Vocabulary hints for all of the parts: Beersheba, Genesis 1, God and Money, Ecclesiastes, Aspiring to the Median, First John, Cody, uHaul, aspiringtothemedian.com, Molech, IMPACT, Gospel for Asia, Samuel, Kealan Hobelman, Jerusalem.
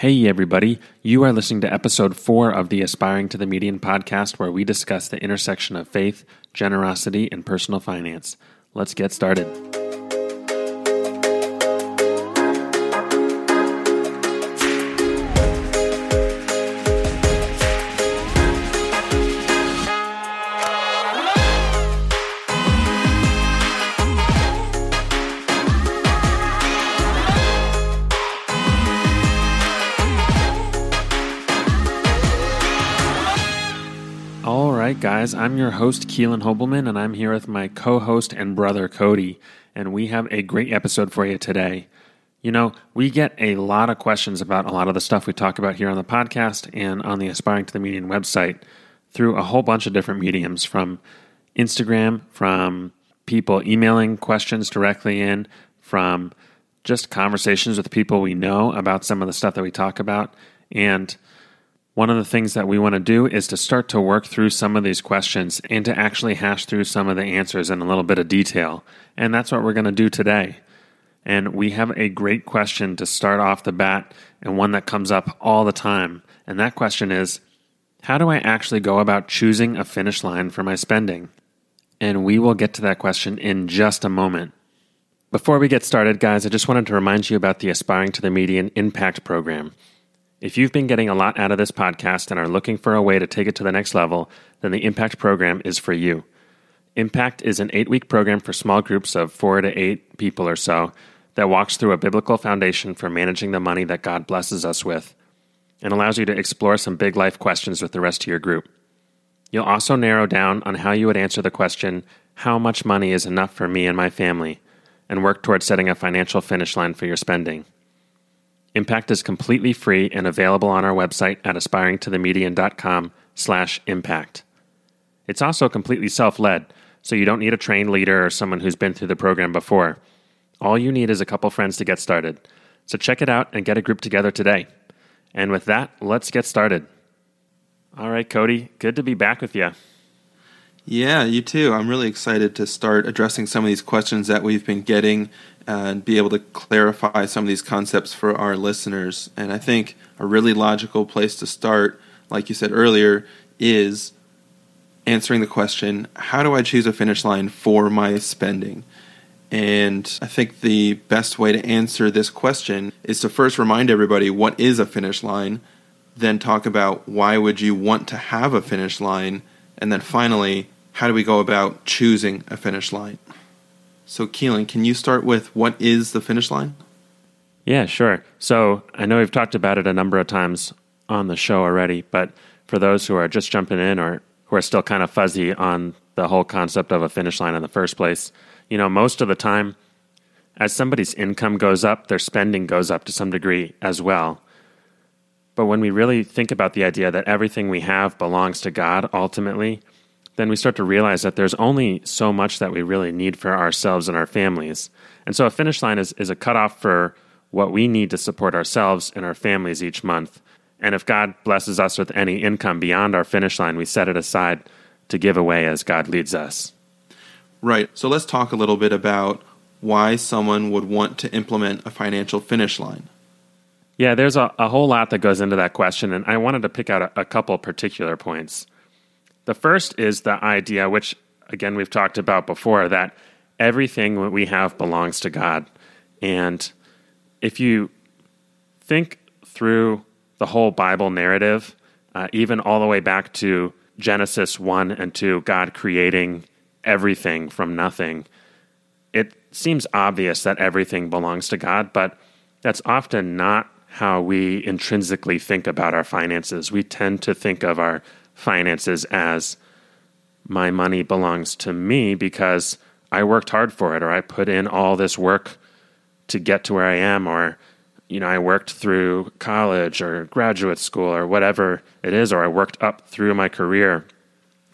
Hey everybody, you are listening to episode 4 of the Aspiring to the Median podcast, where we discuss the intersection of faith, generosity, and personal finance. Let's get started. Guys, I'm your host, Kealan Hobelman, and I'm here with my co-host and brother, Cody, and we have a great episode for you today. You know, we get a lot of questions about a lot of the stuff we talk about here on the podcast and on the Aspiring to the Median website through a whole bunch of different mediums, from Instagram, from people emailing questions directly in, from just conversations with people we know about some of the stuff that we talk about, and one of the things that we want to do is to start to work through some of these questions and to actually hash through some of the answers in a little bit of detail. And that's what we're going to do today. And we have a great question to start off the bat, and one that comes up all the time. And that question is, how do I actually go about choosing a finish line for my spending? And we will get to that question in just a moment. Before we get started, guys, I just wanted to remind you about the Aspiring to the Median IMPACT program. If you've been getting a lot out of this podcast and are looking for a way to take it to the next level, then the IMPACT program is for you. IMPACT is an 8-week program for small groups of 4 to 8 people or so that walks through a biblical foundation for managing the money that God blesses us with, and allows you to explore some big life questions with the rest of your group. You'll also narrow down on how you would answer the question, how much money is enough for me and my family, and work towards setting a financial finish line for your spending. IMPACT is completely free and available on our website at aspiringtothemedian.com/impact. It's also completely self-led, so you don't need a trained leader or someone who's been through the program before. All you need is a couple friends to get started. So check it out and get a group together today. And with that, let's get started. All right, Cody, good to be back with you. Yeah, you too. I'm really excited to start addressing some of these questions that we've been getting and be able to clarify some of these concepts for our listeners. And I think a really logical place to start, like you said earlier, is answering the question, how do I choose a finish line for my spending? And I think the best way to answer this question is to first remind everybody what is a finish line, then talk about why would you want to have a finish line, and then finally, how do we go about choosing a finish line? So Keelan, can you start with what is the finish line? Yeah, sure. So I know we've talked about it a number of times on the show already, but for those who are just jumping in or who are still kind of fuzzy on the whole concept of a finish line in the first place, you know, most of the time, as somebody's income goes up, their spending goes up to some degree as well. But when we really think about the idea that everything we have belongs to God ultimately, then we start to realize that there's only so much that we really need for ourselves and our families. And so a finish line is a cutoff for what we need to support ourselves and our families each month. And if God blesses us with any income beyond our finish line, we set it aside to give away as God leads us. Right. So let's talk a little bit about why someone would want to implement a financial finish line. Yeah, there's a whole lot that goes into that question, and I wanted to pick out a couple particular points. The first is the idea, which, again, we've talked about before, that everything we have belongs to God. And if you think through the whole Bible narrative, even all the way back to Genesis 1 and 2, God creating everything from nothing, it seems obvious that everything belongs to God, but that's often not how we intrinsically think about our finances. We tend to think of our finances as my money belongs to me because I worked hard for it, or I put in all this work to get to where I am, or you know, I worked through college or graduate school or whatever it is, or I worked up through my career.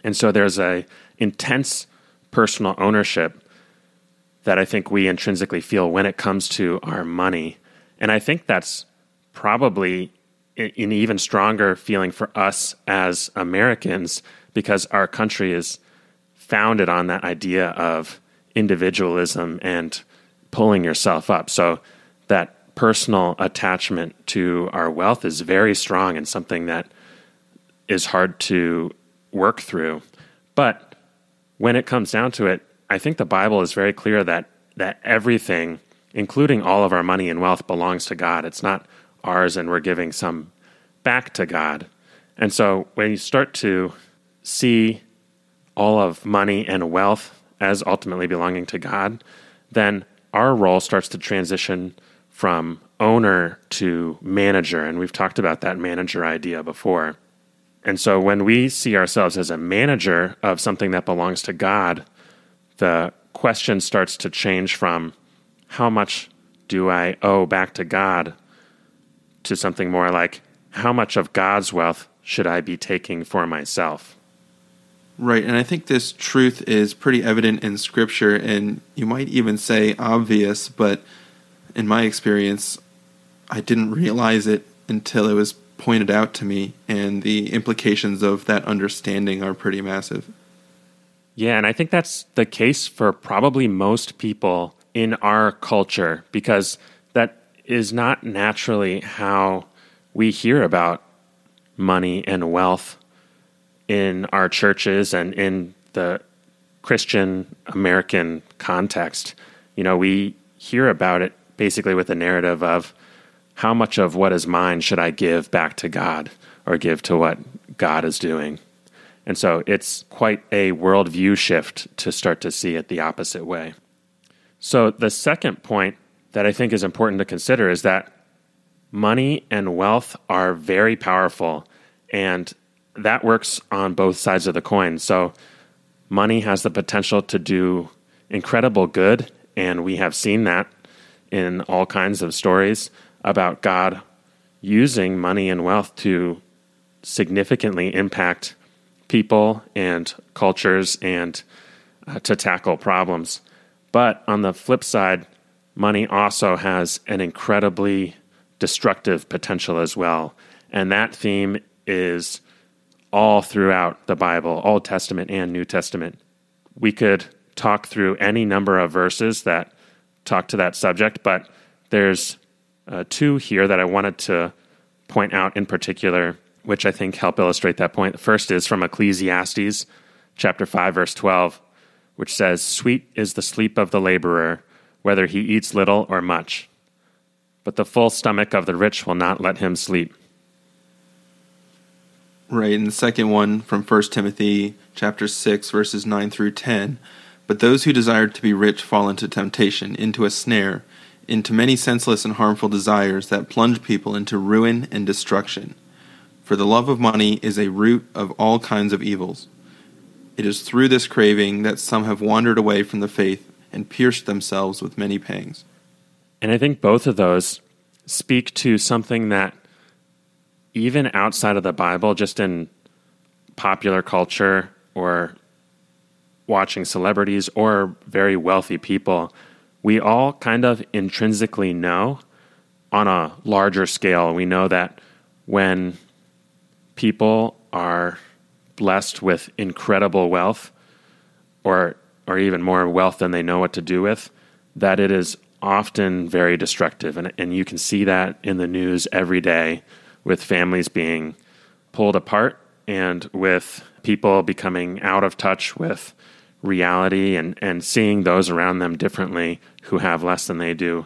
And so there's a intense personal ownership that I think we intrinsically feel when it comes to our money. And I think that's probably an even stronger feeling for us as Americans, because our country is founded on that idea of individualism and pulling yourself up. So that personal attachment to our wealth is very strong and something that is hard to work through. But when it comes down to it, I think the Bible is very clear that everything, including all of our money and wealth, belongs to God. It's not ours and we're giving some back to God. And so when you start to see all of money and wealth as ultimately belonging to God, then our role starts to transition from owner to manager. And we've talked about that manager idea before. And so when we see ourselves as a manager of something that belongs to God, the question starts to change from how much do I owe back to God to something more like how much of God's wealth should I be taking for myself? Right, and I think this truth is pretty evident in Scripture, and you might even say obvious, but in my experience, I didn't realize it until it was pointed out to me, and the implications of that understanding are pretty massive. Yeah, and I think that's the case for probably most people in our culture, because that is not naturally how we hear about money and wealth in our churches and in the Christian American context. You know, we hear about it basically with the narrative of how much of what is mine should I give back to God or give to what God is doing. And so it's quite a worldview shift to start to see it the opposite way. So the second point that I think is important to consider is that money and wealth are very powerful, and that works on both sides of the coin. So money has the potential to do incredible good, and we have seen that in all kinds of stories about God using money and wealth to significantly impact people and cultures and to tackle problems. But on the flip side, money also has an incredibly destructive potential as well. And that theme is all throughout the Bible, Old Testament and New Testament. We could talk through any number of verses that talk to that subject, but there's two here that I wanted to point out in particular, which I think help illustrate that point. The first is from Ecclesiastes chapter 5, verse 12, which says, "Sweet is the sleep of the laborer, whether he eats little or much. But the full stomach of the rich will not let him sleep." Right, and the second one from 1 Timothy chapter 6, verses 9 through 10. "But those who desire to be rich fall into temptation, into a snare, into many senseless and harmful desires that plunge people into ruin and destruction. For the love of money is a root of all kinds of evils. It is through this craving that some have wandered away from the faith and pierced themselves with many pangs." And I think both of those speak to something that even outside of the Bible, just in popular culture or watching celebrities or very wealthy people, we all kind of intrinsically know on a larger scale. We know that when people are blessed with incredible wealth or even more wealth than they know what to do with, that it is often very destructive. And you can see that in the news every day, with families being pulled apart and with people becoming out of touch with reality and seeing those around them differently who have less than they do.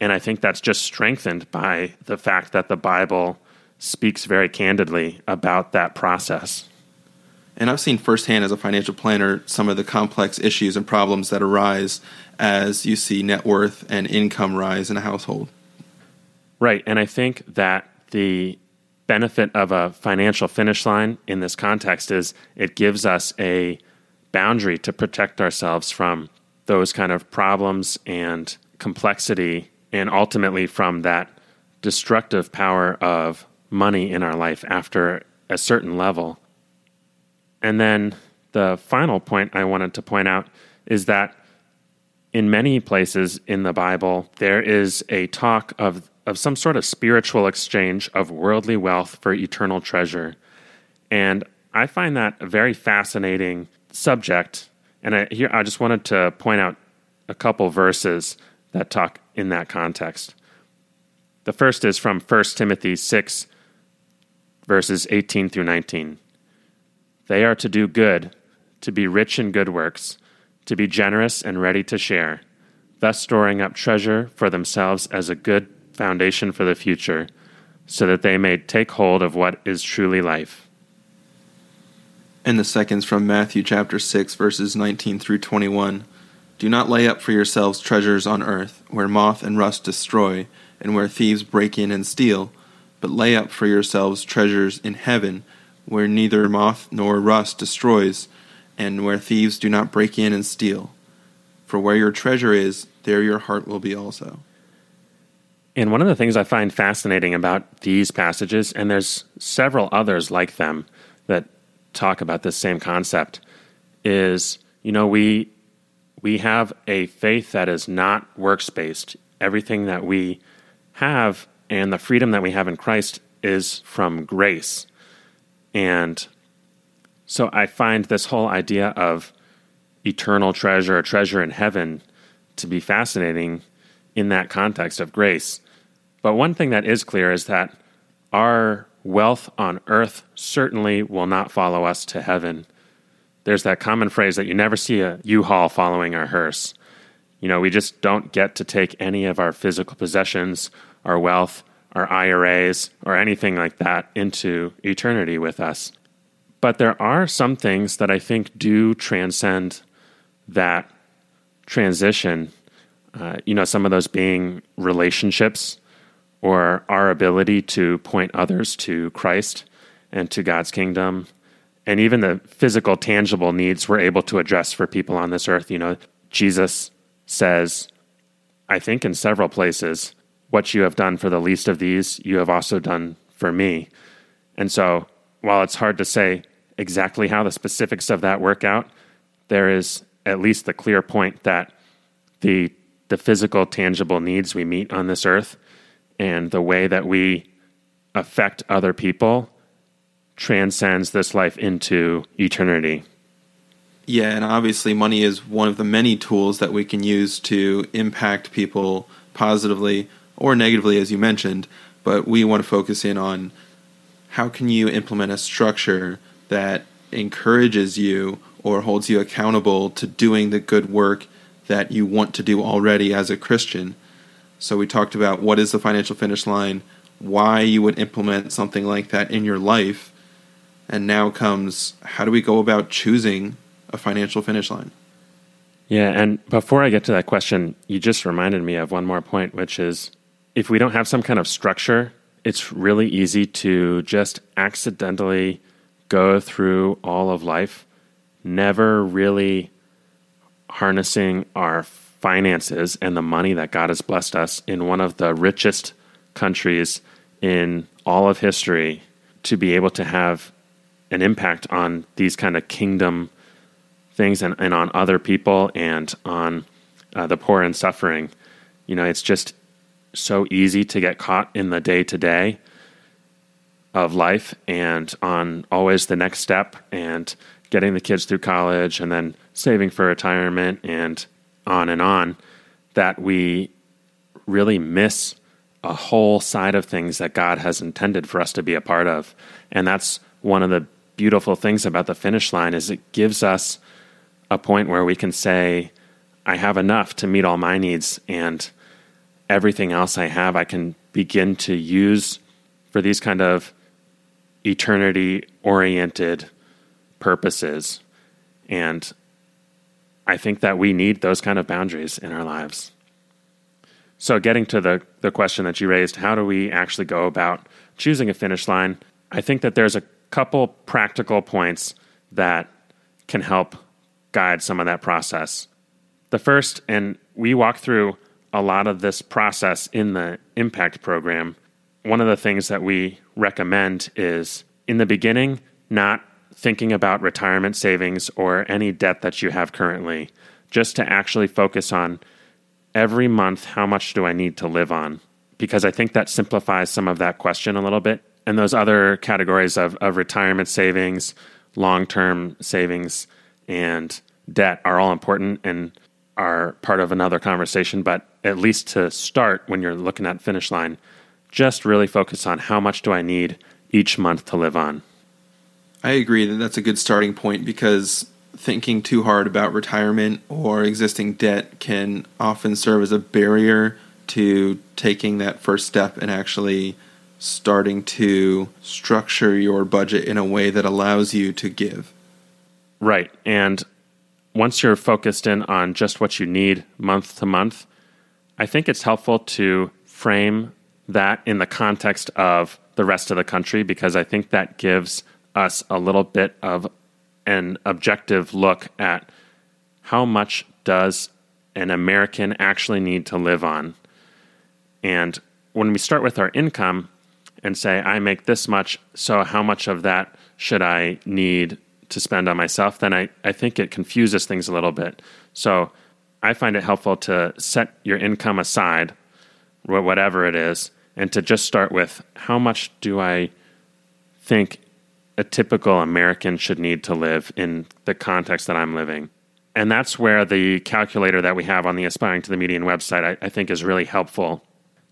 And I think that's just strengthened by the fact that the Bible speaks very candidly about that process. And I've seen firsthand as a financial planner some of the complex issues and problems that arise as you see net worth and income rise in a household. Right, and I think that the benefit of a financial finish line in this context is it gives us a boundary to protect ourselves from those kind of problems and complexity, and ultimately from that destructive power of money in our life after a certain level. And then the final point I wanted to point out is that in many places in the Bible, there is a talk of some sort of spiritual exchange of worldly wealth for eternal treasure. And I find that a very fascinating subject. And I just wanted to point out a couple verses that talk in that context. The first is from 1 Timothy 6, verses 18 through 19. They are to do good, to be rich in good works, to be generous and ready to share, thus storing up treasure for themselves as a good foundation for the future, so that they may take hold of what is truly life. And the second is from Matthew chapter 6, verses 19 through 21. Do not lay up for yourselves treasures on earth, where moth and rust destroy, and where thieves break in and steal, but lay up for yourselves treasures in heaven, where neither moth nor rust destroys, and where thieves do not break in and steal. For where your treasure is, there your heart will be also. And one of the things I find fascinating about these passages, and there's several others like them that talk about this same concept, is, you know, we have a faith that is not works-based. Everything that we have and the freedom that we have in Christ is from grace. And so I find this whole idea of eternal treasure, or treasure in heaven, to be fascinating in that context of grace. But one thing that is clear is that our wealth on earth certainly will not follow us to heaven. There's that common phrase that you never see a U-Haul following our hearse. You know, we just don't get to take any of our physical possessions, our wealth, our IRAs, or anything like that into eternity with us. But there are some things that I think do transcend that transition, some of those being relationships or our ability to point others to Christ and to God's kingdom, and even the physical, tangible needs we're able to address for people on this earth. You know, Jesus says, I think in several places, what you have done for the least of these, you have also done for me. And so, while it's hard to say exactly how the specifics of that work out, there is at least the clear point that the physical, tangible needs we meet on this earth and the way that we affect other people transcends this life into eternity. Yeah, and obviously money is one of the many tools that we can use to impact people positively or negatively, as you mentioned, but we want to focus in on how can you implement a structure that encourages you or holds you accountable to doing the good work that you want to do already as a Christian. So we talked about what is the financial finish line, why you would implement something like that in your life, and now comes how do we go about choosing a financial finish line? Yeah, and before I get to that question, you just reminded me of one more point, which is if we don't have some kind of structure, it's really easy to just accidentally go through all of life, never really harnessing our finances and the money that God has blessed us in one of the richest countries in all of history to be able to have an impact on these kind of kingdom things and on other people and on the poor and suffering. You know, it's just so easy to get caught in the day-to-day of life and on always the next step and getting the kids through college and then saving for retirement and on that we really miss a whole side of things that God has intended for us to be a part of. And that's one of the beautiful things about the finish line is it gives us a point where we can say, I have enough to meet all my needs and everything else I have, I can begin to use for these kind of eternity-oriented purposes. And I think that we need those kind of boundaries in our lives. So getting to the question that you raised, how do we actually go about choosing a finish line? I think that there's a couple practical points that can help guide some of that process. The first, and we walk through a lot of this process in the Impact program, one of the things that we recommend is, in the beginning, not thinking about retirement savings or any debt that you have currently, just to actually focus on every month, how much do I need to live on? Because I think that simplifies some of that question a little bit. And those other categories of retirement savings, long-term savings, and debt are all important and are part of another conversation, but at least to start when you're looking at finish line, just really focus on how much do I need each month to live on. I agree that that's a good starting point, because thinking too hard about retirement or existing debt can often serve as a barrier to taking that first step and actually starting to structure your budget in a way that allows you to give. Right. And once you're focused in on just what you need month to month, I think it's helpful to frame that in the context of the rest of the country, because I think that gives us a little bit of an objective look at how much does an American actually need to live on. And when we start with our income and say, I make this much, so how much of that should I need to spend on myself, then I think it confuses things a little bit. So I find it helpful to set your income aside, whatever it is, and to just start with, how much do I think a typical American should need to live in the context that I'm living? And that's where the calculator that we have on the Aspiring to the Median website, I think, is really helpful.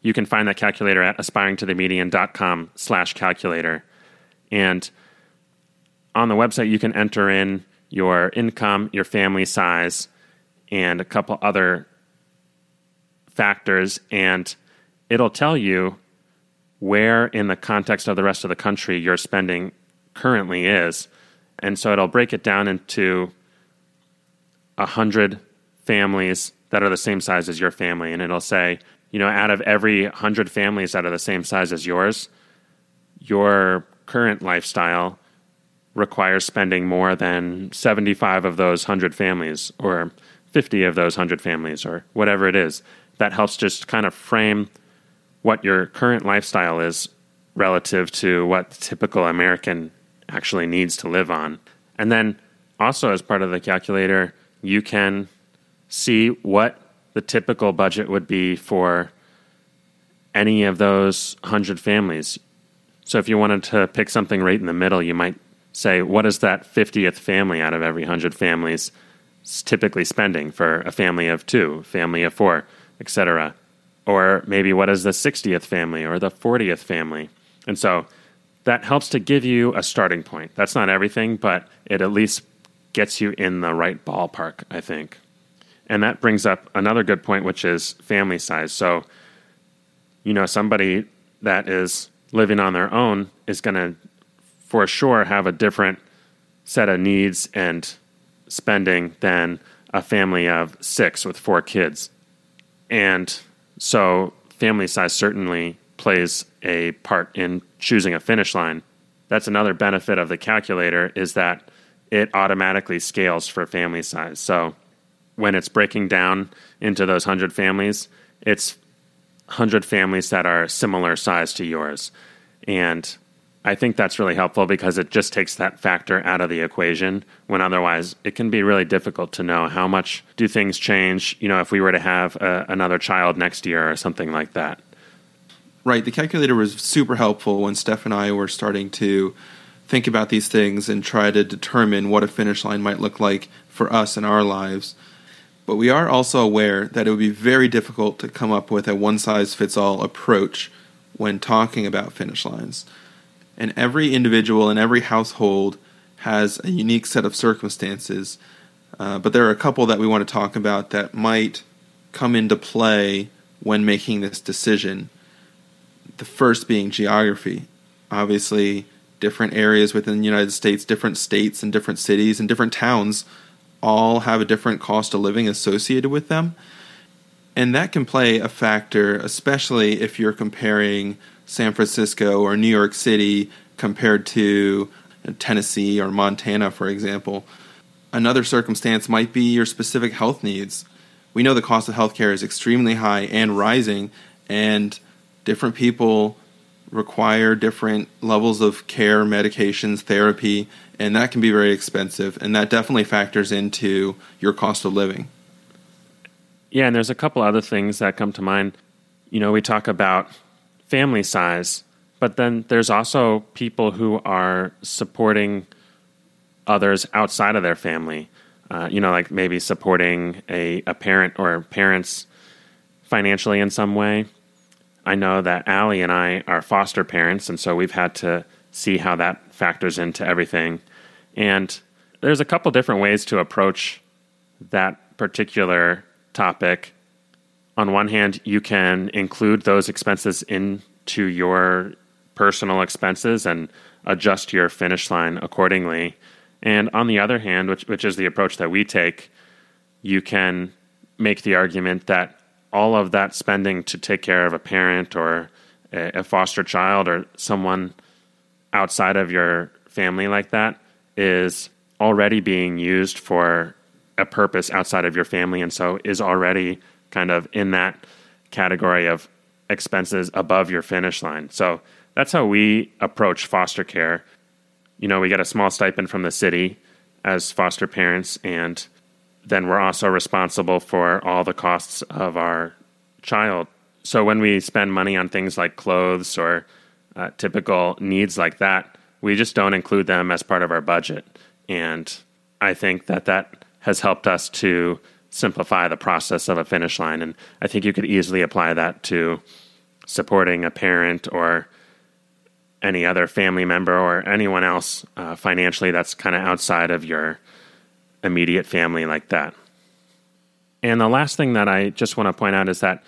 You can find that calculator at aspiringtothemedian.com/calculator. And on the website, you can enter in your income, your family size, and a couple other factors, and it'll tell you where in the context of the rest of the country your spending currently is. And so it'll break it down into 100 families that are the same size as your family, and it'll say, you know, out of every 100 families that are the same size as yours, your current lifestyle requires spending more than 75 of those 100 families, or 50 of those 100 families, or whatever it is. That helps just kind of frame what your current lifestyle is relative to what the typical American actually needs to live on. And then also, as part of the calculator, you can see what the typical budget would be for any of those 100 families. So if you wanted to pick something right in the middle, you might say, what is that 50th family out of every 100 families typically spending for a family of 2, family of 4, etc.? Or maybe what is the 60th family or the 40th family? And so that helps to give you a starting point. That's not everything, but it at least gets you in the right ballpark, I think. And that brings up another good point, which is family size. So, you know, somebody that is living on their own is going to, for sure, have a different set of needs and spending than a family of 6 with 4 kids. And so family size certainly plays a part in choosing a finish line. That's another benefit of the calculator, is that it automatically scales for family size. So when it's breaking down into those 100 families, it's 100 families that are similar size to yours. And I think that's really helpful, because it just takes that factor out of the equation, when otherwise it can be really difficult to know how much do things change, you know, if we were to have another child next year or something like that. Right. The calculator was super helpful when Steph and I were starting to think about these things and try to determine what a finish line might look like for us in our lives. But we are also aware that it would be very difficult to come up with a one-size-fits-all approach when talking about finish lines. And every individual and every household has a unique set of circumstances. But there are a couple that we want to talk about that might come into play when making this decision. The first being geography. Obviously, different areas within the United States, different states and different cities and different towns all have a different cost of living associated with them. And that can play a factor, especially if you're comparing San Francisco or New York City compared to Tennessee or Montana, for example. Another circumstance might be your specific health needs. We know the cost of healthcare is extremely high and rising, and different people require different levels of care, medications, therapy, and that can be very expensive, and that definitely factors into your cost of living. Yeah, and there's a couple other things that come to mind. You know, we talk about family size, but then there's also people who are supporting others outside of their family. You know, like maybe supporting a parent or parents financially in some way. I know that Allie and I are foster parents, and so we've had to see how that factors into everything. And there's a couple different ways to approach that particular topic. On one hand, you can include those expenses into your personal expenses and adjust your finish line accordingly. And on the other hand, which is the approach that we take, you can make the argument that all of that spending to take care of a parent or a foster child or someone outside of your family like that is already being used for a purpose outside of your family, and so is already kind of in that category of expenses above your finish line. So that's how we approach foster care. You know, we get a small stipend from the city as foster parents, and then we're also responsible for all the costs of our child. So when we spend money on things like clothes or typical needs like that, we just don't include them as part of our budget. And I think that that has helped us to simplify the process of a finish line. And I think you could easily apply that to supporting a parent or any other family member or anyone else financially that's kind of outside of your immediate family like that. And the last thing that I just want to point out is that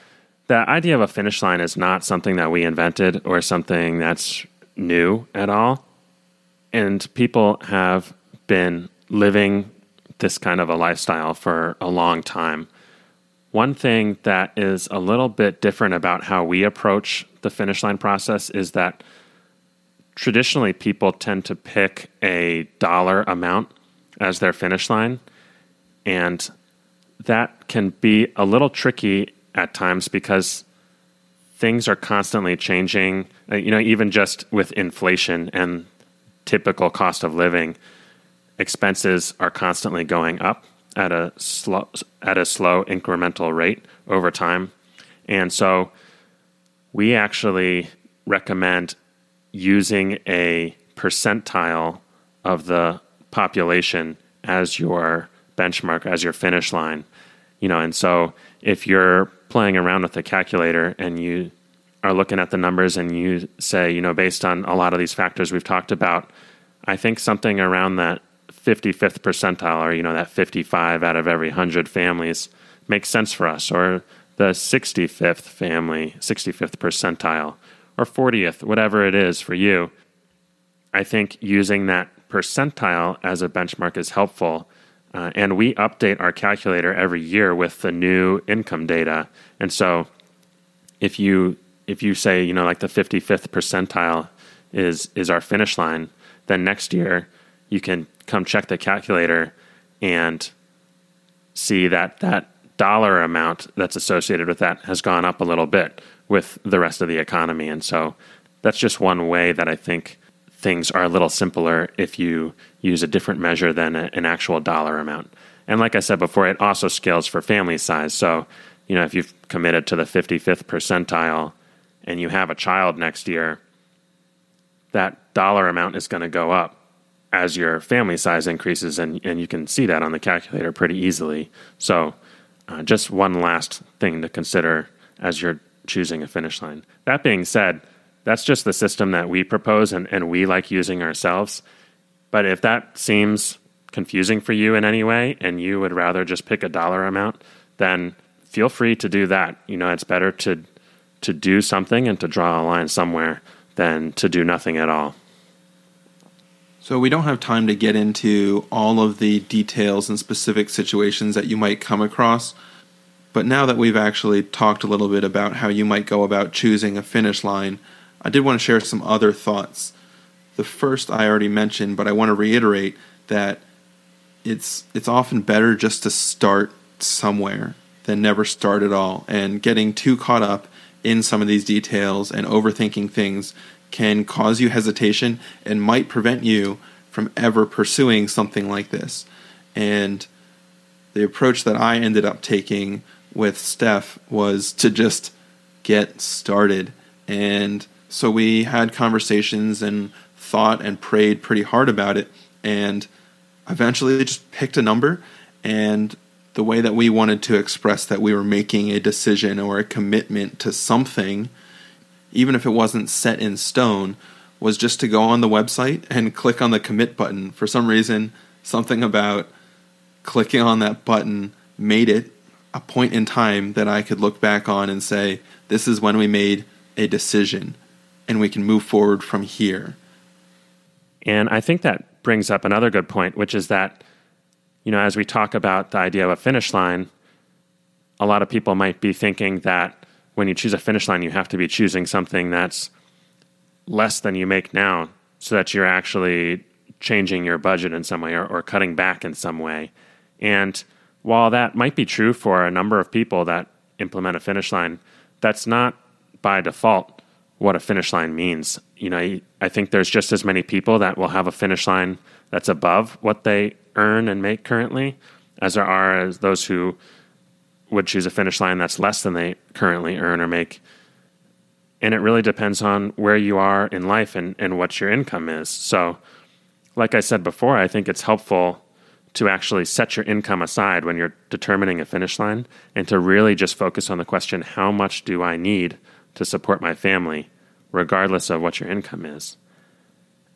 the idea of a finish line is not something that we invented or something that's new at all. And people have been living this kind of a lifestyle for a long time. One thing that is a little bit different about how we approach the finish line process is that traditionally people tend to pick a dollar amount as their finish line, and that can be a little tricky at times because things are constantly changing, even just with inflation and typical cost of living. Expenses are constantly going up at a slow incremental rate over time. And so we actually recommend using a percentile of the population as your benchmark, as your finish line. And so if you're playing around with the calculator and you are looking at the numbers and you say, based on a lot of these factors we've talked about, I think something around that 55th percentile, or that 55 out of every 100 families makes sense for us, or the 65th family, 65th percentile, or 40th, whatever it is for you. I think using that percentile as a benchmark is helpful. And we update our calculator every year with the new income data. And so if you say, like the 55th percentile is our finish line, then next year you can come check the calculator and see that that dollar amount that's associated with that has gone up a little bit with the rest of the economy. And so that's just one way that I think things are a little simpler if you use a different measure than an actual dollar amount. And like I said before, it also scales for family size. So, if you've committed to the 55th percentile and you have a child next year, that dollar amount is going to go up as your family size increases, and you can see that on the calculator pretty easily. So just one last thing to consider as you're choosing a finish line. That being said, that's just the system that we propose and we like using ourselves. But if that seems confusing for you in any way and you would rather just pick a dollar amount, then feel free to do that. It's better to do something and to draw a line somewhere than to do nothing at all. So we don't have time to get into all of the details and specific situations that you might come across. But now that we've actually talked a little bit about how you might go about choosing a finish line, I did want to share some other thoughts. The first I already mentioned, but I want to reiterate that it's often better just to start somewhere than never start at all. And getting too caught up in some of these details and overthinking things can cause you hesitation and might prevent you from ever pursuing something like this. And the approach that I ended up taking with Steph was to just get started. And so we had conversations and thought and prayed pretty hard about it. And eventually just picked a number and the way that we wanted to express that we were making a decision or a commitment to something even if it wasn't set in stone, was just to go on the website and click on the commit button. For some reason, something about clicking on that button made it a point in time that I could look back on and say, this is when we made a decision and we can move forward from here. And I think that brings up another good point, which is that, you know, as we talk about the idea of a finish line, a lot of people might be thinking that when you choose a finish line, you have to be choosing something that's less than you make now so that you're actually changing your budget in some way or cutting back in some way. And while that might be true for a number of people that implement a finish line, that's not by default what a finish line means. You know, I think there's just as many people that will have a finish line that's above what they earn and make currently as there are as those who would choose a finish line that's less than they currently earn or make. And it really depends on where you are in life and what your income is. So like I said before, I think it's helpful to actually set your income aside when you're determining a finish line and to really just focus on the question, how much do I need to support my family, regardless of what your income is?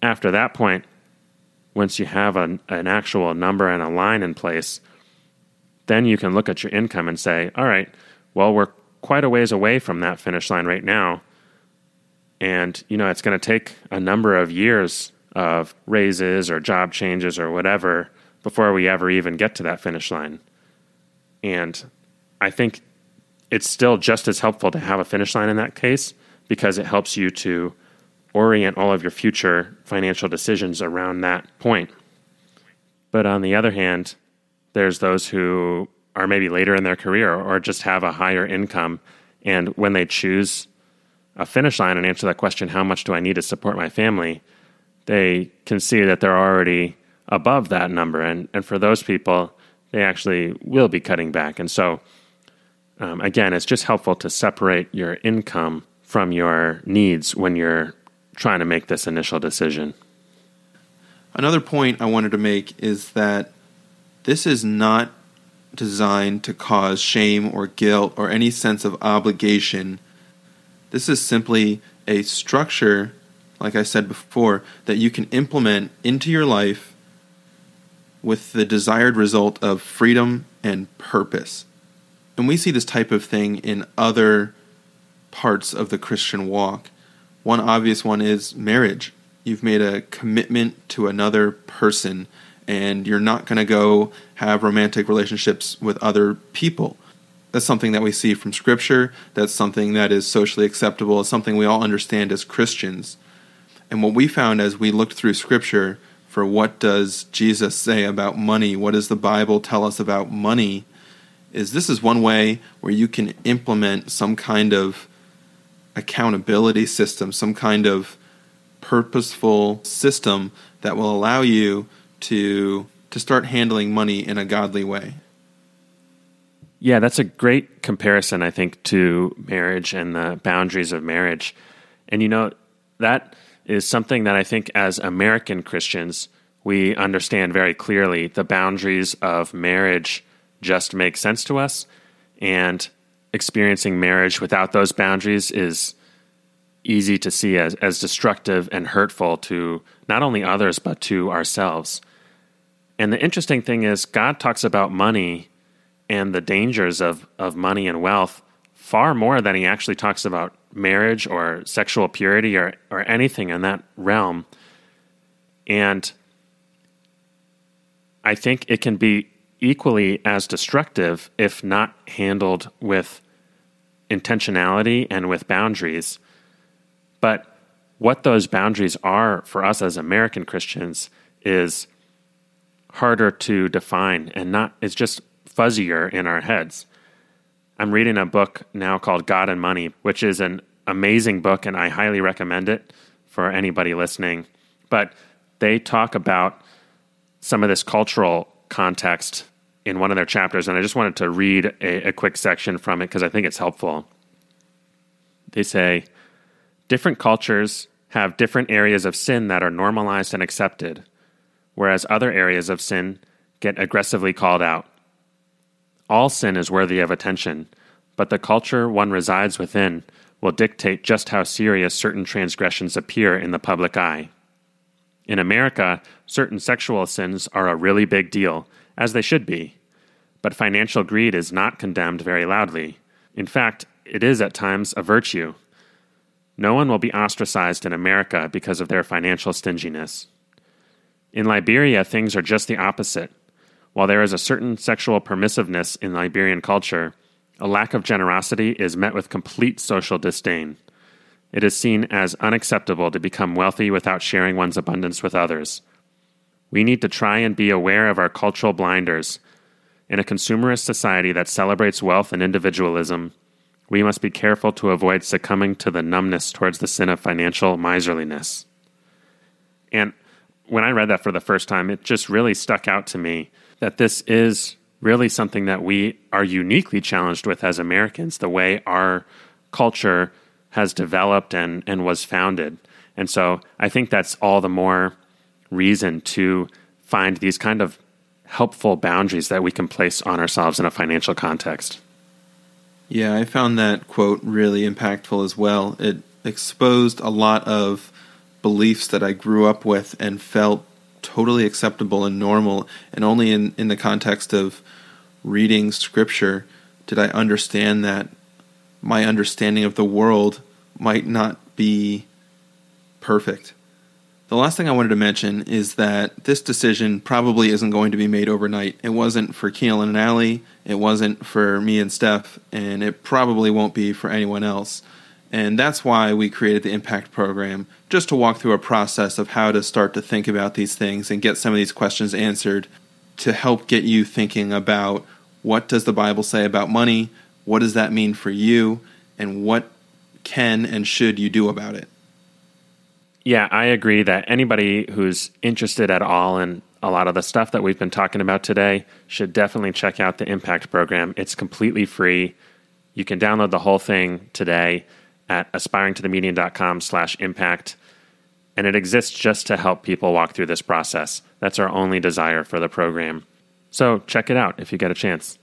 After that point, once you have an actual number and a line in place, then you can look at your income and say, all right, well, we're quite a ways away from that finish line right now. And, you know, it's going to take a number of years of raises or job changes or whatever before we ever even get to that finish line. And I think it's still just as helpful to have a finish line in that case because it helps you to orient all of your future financial decisions around that point. But on the other hand, there's those who are maybe later in their career or just have a higher income. And when they choose a finish line and answer that question, how much do I need to support my family? They can see that they're already above that number. And for those people, they actually will be cutting back. And so, again, it's just helpful to separate your income from your needs when you're trying to make this initial decision. Another point I wanted to make is that this is not designed to cause shame or guilt or any sense of obligation. This is simply a structure, like I said before, that you can implement into your life with the desired result of freedom and purpose. And we see this type of thing in other parts of the Christian walk. One obvious one is marriage. You've made a commitment to another person, and you're not going to go have romantic relationships with other people. That's something that we see from Scripture. That's something that is socially acceptable. It's something we all understand as Christians. And what we found as we looked through Scripture for what does Jesus say about money, what does the Bible tell us about money, is this is one way where you can implement some kind of accountability system, some kind of purposeful system that will allow you to start handling money in a godly way. Yeah, that's a great comparison, I think, to marriage and the boundaries of marriage. And, you know, that is something that I think as American Christians, we understand very clearly. The boundaries of marriage just make sense to us, and experiencing marriage without those boundaries is easy to see as destructive and hurtful to not only others, but to ourselves. And the interesting thing is God talks about money and the dangers of money and wealth far more than he actually talks about marriage or sexual purity or anything in that realm. And I think it can be equally as destructive if not handled with intentionality and with boundaries. But what those boundaries are for us as American Christians is harder to define and not, it's just fuzzier in our heads. I'm reading a book now called God and Money, which is an amazing book, and I highly recommend it for anybody listening. But they talk about some of this cultural context in one of their chapters, and I just wanted to read a quick section from it because I think it's helpful. They say, different cultures have different areas of sin that are normalized and accepted, whereas other areas of sin get aggressively called out. All sin is worthy of attention, but the culture one resides within will dictate just how serious certain transgressions appear in the public eye. In America, certain sexual sins are a really big deal, as they should be. But financial greed is not condemned very loudly. In fact, it is at times a virtue. No one will be ostracized in America because of their financial stinginess. In Liberia, things are just the opposite. While there is a certain sexual permissiveness in Liberian culture, a lack of generosity is met with complete social disdain. It is seen as unacceptable to become wealthy without sharing one's abundance with others. We need to try and be aware of our cultural blinders. In a consumerist society that celebrates wealth and individualism, we must be careful to avoid succumbing to the numbness towards the sin of financial miserliness. And when I read that for the first time, it just really stuck out to me that this is really something that we are uniquely challenged with as Americans, the way our culture has developed and was founded. And so I think that's all the more reason to find these kind of helpful boundaries that we can place on ourselves in a financial context. Yeah, I found that quote really impactful as well. It exposed a lot of beliefs that I grew up with and felt totally acceptable and normal, and only in the context of reading scripture did I understand that my understanding of the world might not be perfect. The last thing I wanted to mention is that this decision probably isn't going to be made overnight. It wasn't for Kealan and Allie, it wasn't for me and Steph, and it probably won't be for anyone else. And that's why we created the Impact Program, just to walk through a process of how to start to think about these things and get some of these questions answered to help get you thinking about what does the Bible say about money, what does that mean for you, and what can and should you do about it. Yeah, I agree that anybody who's interested at all in a lot of the stuff that we've been talking about today should definitely check out the Impact Program. It's completely free. You can download the whole thing today at aspiringtothemedian.com/impact, and it exists just to help people walk through this process. That's our only desire for the program. So check it out if you get a chance.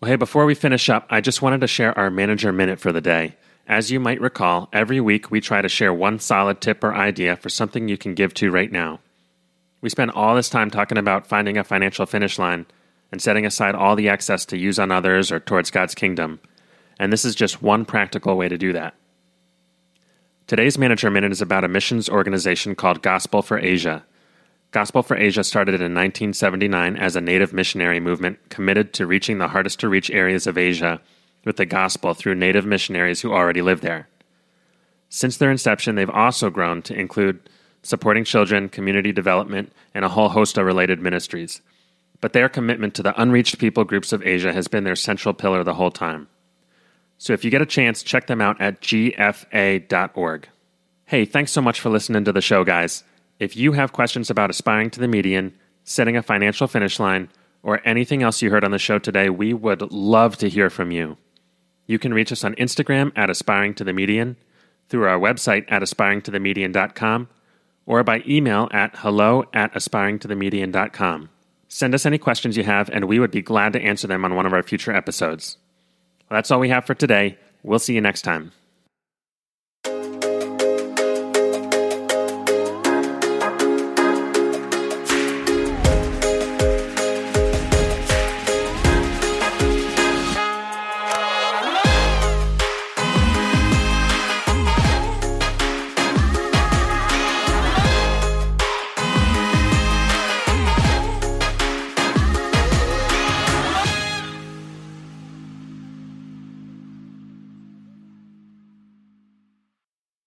Well, hey, before we finish up, I just wanted to share our Manager Minute for the day. As you might recall, every week we try to share one solid tip or idea for something you can give to right now. We spend all this time talking about finding a financial finish line and setting aside all the excess to use on others or towards God's kingdom. And this is just one practical way to do that. Today's Manager Minute is about a missions organization called Gospel for Asia. Gospel for Asia started in 1979 as a native missionary movement committed to reaching the hardest-to-reach areas of Asia with the gospel through native missionaries who already live there. Since their inception, they've also grown to include supporting children, community development, and a whole host of related ministries. But their commitment to the unreached people groups of Asia has been their central pillar the whole time. So if you get a chance, check them out at gfa.org. Hey, thanks so much for listening to the show, guys. If you have questions about aspiring to the median, setting a financial finish line, or anything else you heard on the show today, we would love to hear from you. You can reach us on Instagram at Aspiring to the Median, through our website at aspiringtothemedian.com, or by email at hello@aspiringtothemedian.com. Send us any questions you have, and we would be glad to answer them on one of our future episodes. Well, that's all we have for today. We'll see you next time.